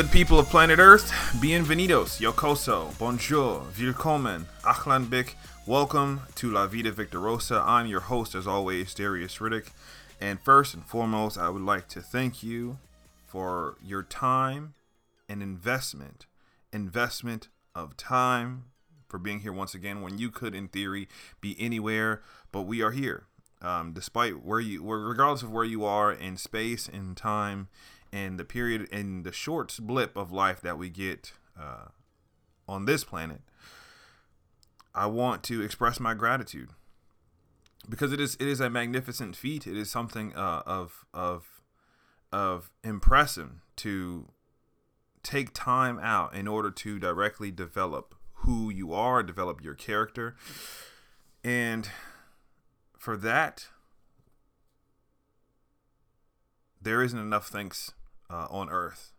Good people of planet Earth, bienvenidos, yokoso, bonjour, willkommen, Aklan Bik. Welcome to La Vida Victorosa. I'm your host, as always, Darius Riddick. And first and foremost, I would like to thank you for your time and investment of time, for being here once again when you could, in theory, be anywhere, but we are here. Despite regardless of where you are in space and time and the period and the short blip of life that we get on this planet, I want to express my gratitude because it is a magnificent feat. It is something of impressive to take time out in order to directly develop who you are, develop your character, and for that, there isn't enough thanks on Earth.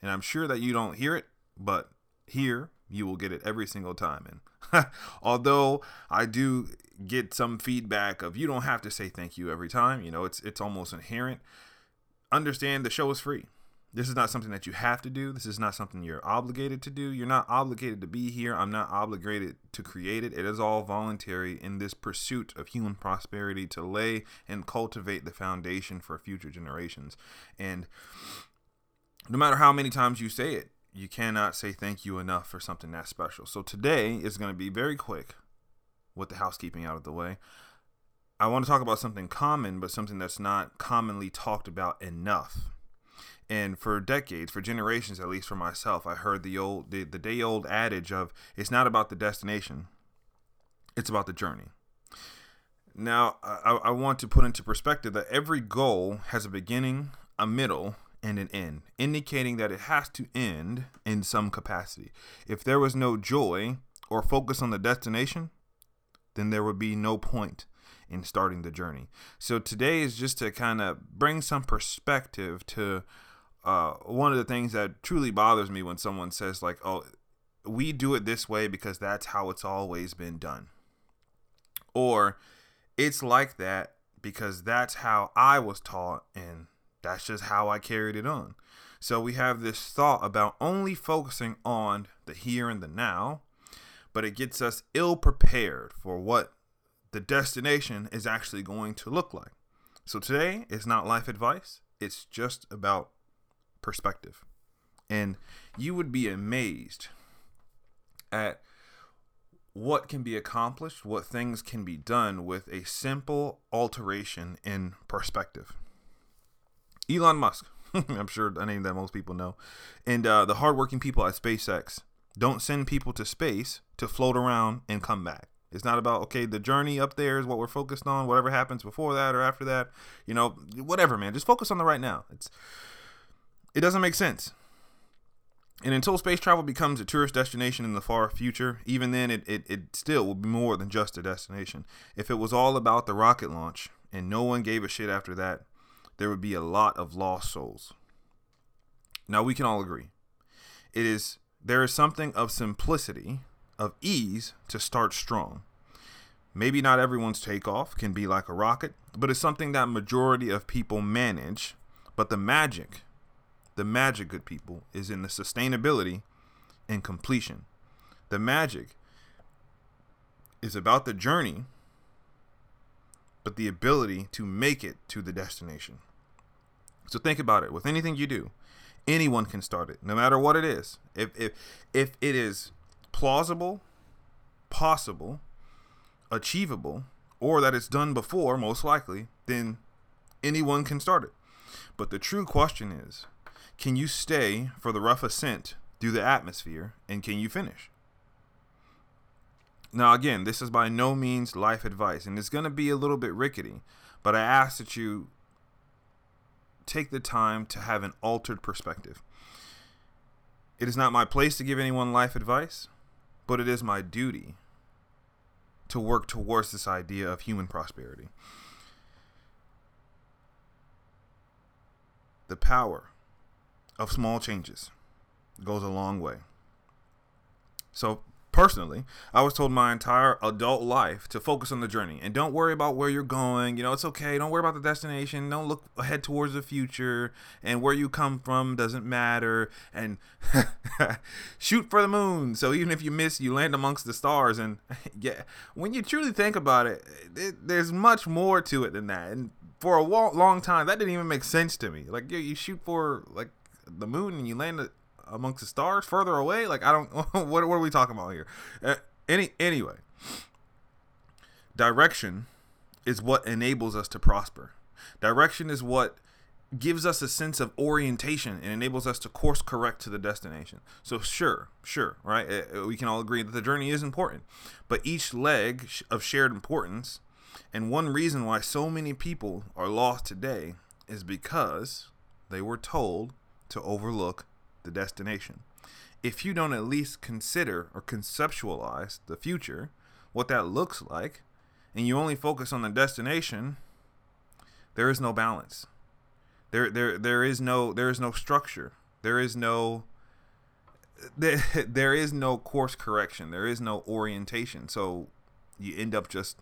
And I'm sure that you don't hear it, but here you will get it every single time. And although I do get some feedback of you don't have to say thank you every time, you know, it's almost inherent. Understand the show is free. This is not something that you have to do. This is not something you're obligated to do. You're not obligated to be here. I'm not obligated to create it. It is all voluntary in this pursuit of human prosperity to lay and cultivate the foundation for future generations. And no matter how many times you say it, you cannot say thank you enough for something that special. So today is going to be very quick with the housekeeping out of the way. I want to talk about something common, but something that's not commonly talked about enough. And for decades, for generations, at least for myself, I heard the day old adage of it's not about the destination. It's about the journey. Now, I want to put into perspective that every goal has a beginning, a middle, and an end, indicating that it has to end in some capacity. If there was no joy or focus on the destination, then there would be no point in starting the journey. So today is just to kind of bring some perspective to one of the things that truly bothers me when someone says like, oh, we do it this way because that's how it's always been done. Or it's like that because that's how I was taught and that's just how I carried it on. So we have this thought about only focusing on the here and the now, but it gets us ill prepared for what the destination is actually going to look like. So today is not life advice. It's just about perspective. And you would be amazed at what can be accomplished, what things can be done with a simple alteration in perspective. Elon Musk, I'm sure a name that most people know, and the hardworking people at SpaceX don't send people to space to float around and come back. It's not about, okay, the journey up there is what we're focused on, whatever happens before that or after that, you know, whatever, man. Just focus on the right now. It doesn't make sense. And until space travel becomes a tourist destination in the far future, even then it still will be more than just a destination. If it was all about the rocket launch and no one gave a shit after that, there would be a lot of lost souls. Now, we can all agree. There is something of simplicity, of ease, to start strong. Maybe not everyone's takeoff can be like a rocket, but it's something that majority of people manage. But the magic, good people, is in the sustainability and completion. The magic is about the journey, but the ability to make it to the destination. So think about it. With anything you do, anyone can start it, no matter what it is. If it is plausible, possible, achievable, or that it's done before, most likely, then anyone can start it. But the true question is, can you stay for the rough ascent through the atmosphere, and can you finish? Now, again, this is by no means life advice, and it's going to be a little bit rickety, but I ask that you take the time to have an altered perspective. It is not my place to give anyone life advice, but it is my duty to work towards this idea of human prosperity. The power of small changes goes a long way. So personally, I was told my entire adult life to focus on the journey and don't worry about where you're going. You know, it's okay. Don't worry about the destination. Don't look ahead towards the future, and where you come from doesn't matter, and shoot for the moon. So even if you miss, you land amongst the stars. And yeah, when you truly think about it, there's much more to it than that. And for a long time, that didn't even make sense to me. Like, you shoot for like the moon and you land amongst the stars further away. Like, I don't, what are we talking about here? Anyway, direction is what enables us to prosper. Direction is what gives us a sense of orientation and enables us to course correct to the destination. So sure, right? We can all agree that the journey is important, but each leg of shared importance. And one reason why so many people are lost today is because they were told to overlook the destination. If you don't at least consider or conceptualize the future, what that looks like, and you only focus on the destination, there is no balance. There is no structure. There is no course correction. There is no orientation. So you end up just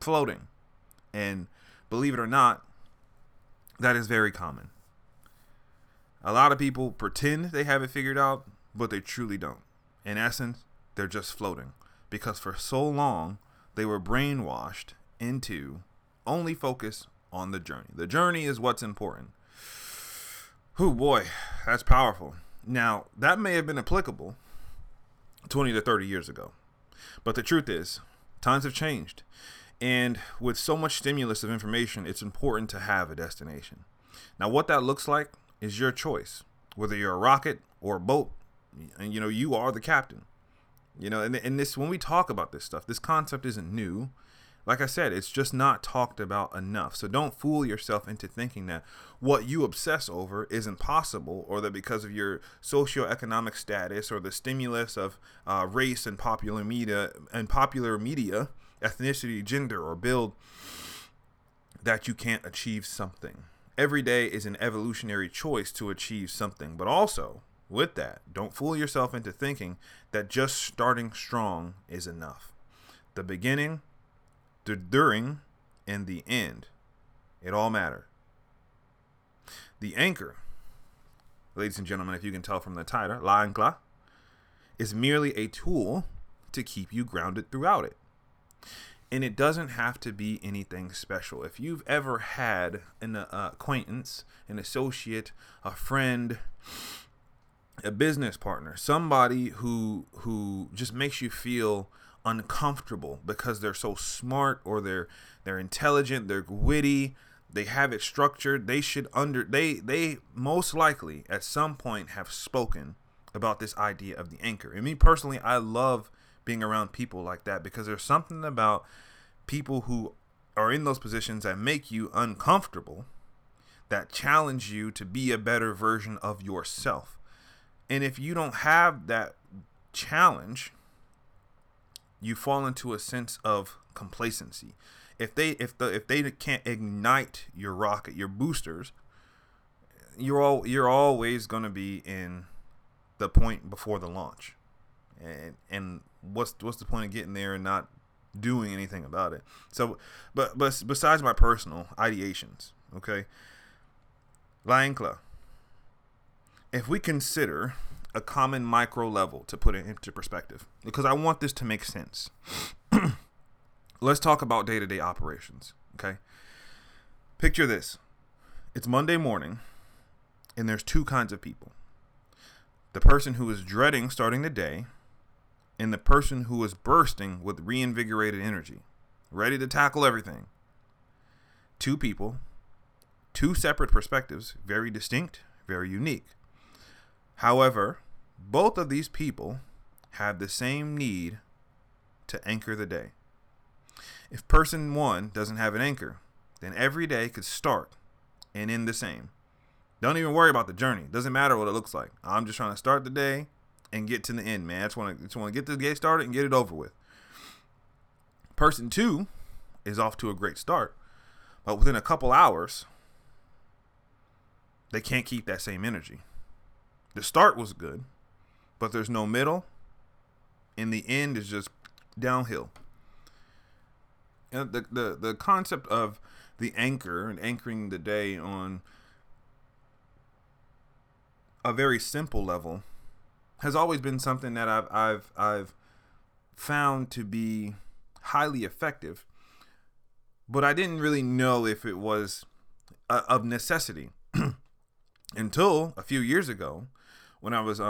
floating. And believe it or not, that is very common. A lot of people pretend they have it figured out, but they truly don't. In essence, they're just floating because for so long they were brainwashed into only focus on the journey. The journey is what's important. Whew, boy, that's powerful. Now, that may have been applicable 20 to 30 years ago, but the truth is, times have changed. And with so much stimulus of information, it's important to have a destination. Now, what that looks like is your choice. Whether you're a rocket or a boat, and you are the captain. And this, when we talk about this stuff, this concept isn't new. Like I said, it's just not talked about enough. So don't fool yourself into thinking that what you obsess over isn't possible, or that because of your socioeconomic status or the stimulus of race and popular media, ethnicity, gender, or build, that you can't achieve something. Every day is an evolutionary choice to achieve something. But also, with that, don't fool yourself into thinking that just starting strong is enough. The beginning, the during, and the end, it all matter. The anchor, ladies and gentlemen, if you can tell from the title, La Ancla, is merely a tool to keep you grounded throughout it. And it doesn't have to be anything special. If you've ever had an acquaintance, an associate, a friend, a business partner, somebody who just makes you feel uncomfortable because they're so smart, or they're intelligent, they're witty, they have it structured, they most likely at some point have spoken about this idea of the anchor. And me personally, I love being around people like that, because there's something about people who are in those positions that make you uncomfortable, that challenge you to be a better version of yourself. And if you don't have that challenge, you fall into a sense of complacency. If they can't ignite your rocket, your boosters, you're always going to be in the point before the launch. And what's the point of getting there and not doing anything about it? So, but besides my personal ideations, okay, La Ancla. If we consider a common micro level to put it into perspective, because I want this to make sense. Let's talk about day-to-day operations, okay? Picture this. It's Monday morning, and there's two kinds of people. The person who is dreading starting the day, and the person who is bursting with reinvigorated energy, ready to tackle everything. Two people, two separate perspectives, very distinct, very unique. However, both of these people have the same need to anchor the day. If person one doesn't have an anchor, then every day could start and end the same. Don't even worry about the journey. Doesn't matter what it looks like. I'm just trying to start the day and get to the end, man. I just want to get the day started and get it over with. Person two is off to a great start, but within a couple hours, they can't keep that same energy. The start was good, but there's no middle in the end is just downhill. You know, the concept of the anchor and anchoring the day on a very simple level has always been something that I've found to be highly effective, but I didn't really know if it was of necessity until a few years ago when I was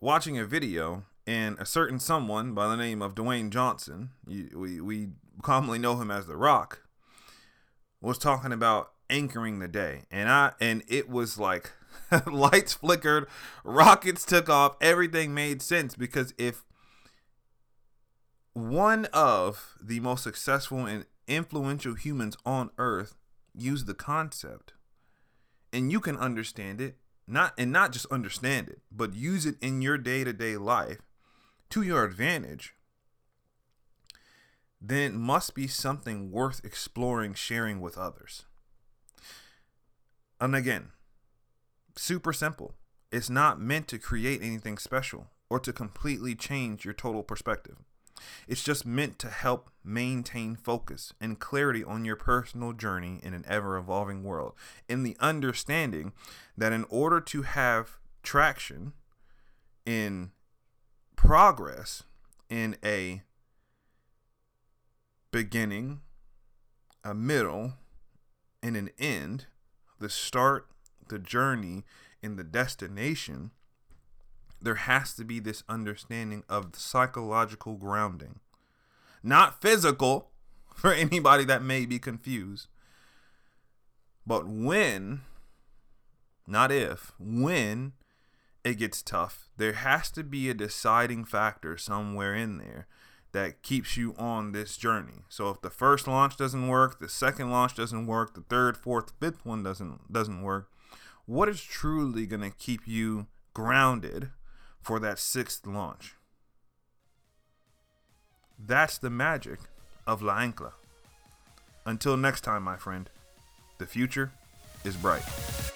watching a video, and a certain someone by the name of Dwayne Johnson, we commonly know him as The Rock, was talking about anchoring the day, and it was like lights flickered, rockets took off, everything made sense, because if one of the most successful and influential humans on earth used the concept, and you can understand it, not just understand it, but use it in your day-to-day life to your advantage, then it must be something worth exploring, sharing with others. And again, super simple. It's not meant to create anything special or to completely change your total perspective. It's just meant to help maintain focus and clarity on your personal journey in an ever-evolving world, in the understanding that in order to have traction in progress in a beginning, a middle, and an end, the start, the journey, and the destination, there has to be this understanding of psychological grounding. Not physical, for anybody that may be confused. But when, not if, when it gets tough, there has to be a deciding factor somewhere in there that keeps you on this journey. So if the first launch doesn't work, the second launch doesn't work, the third, fourth, fifth one doesn't work, what is truly going to keep you grounded for that sixth launch? That's the magic of La Ancla. Until next time, my friend, the future is bright.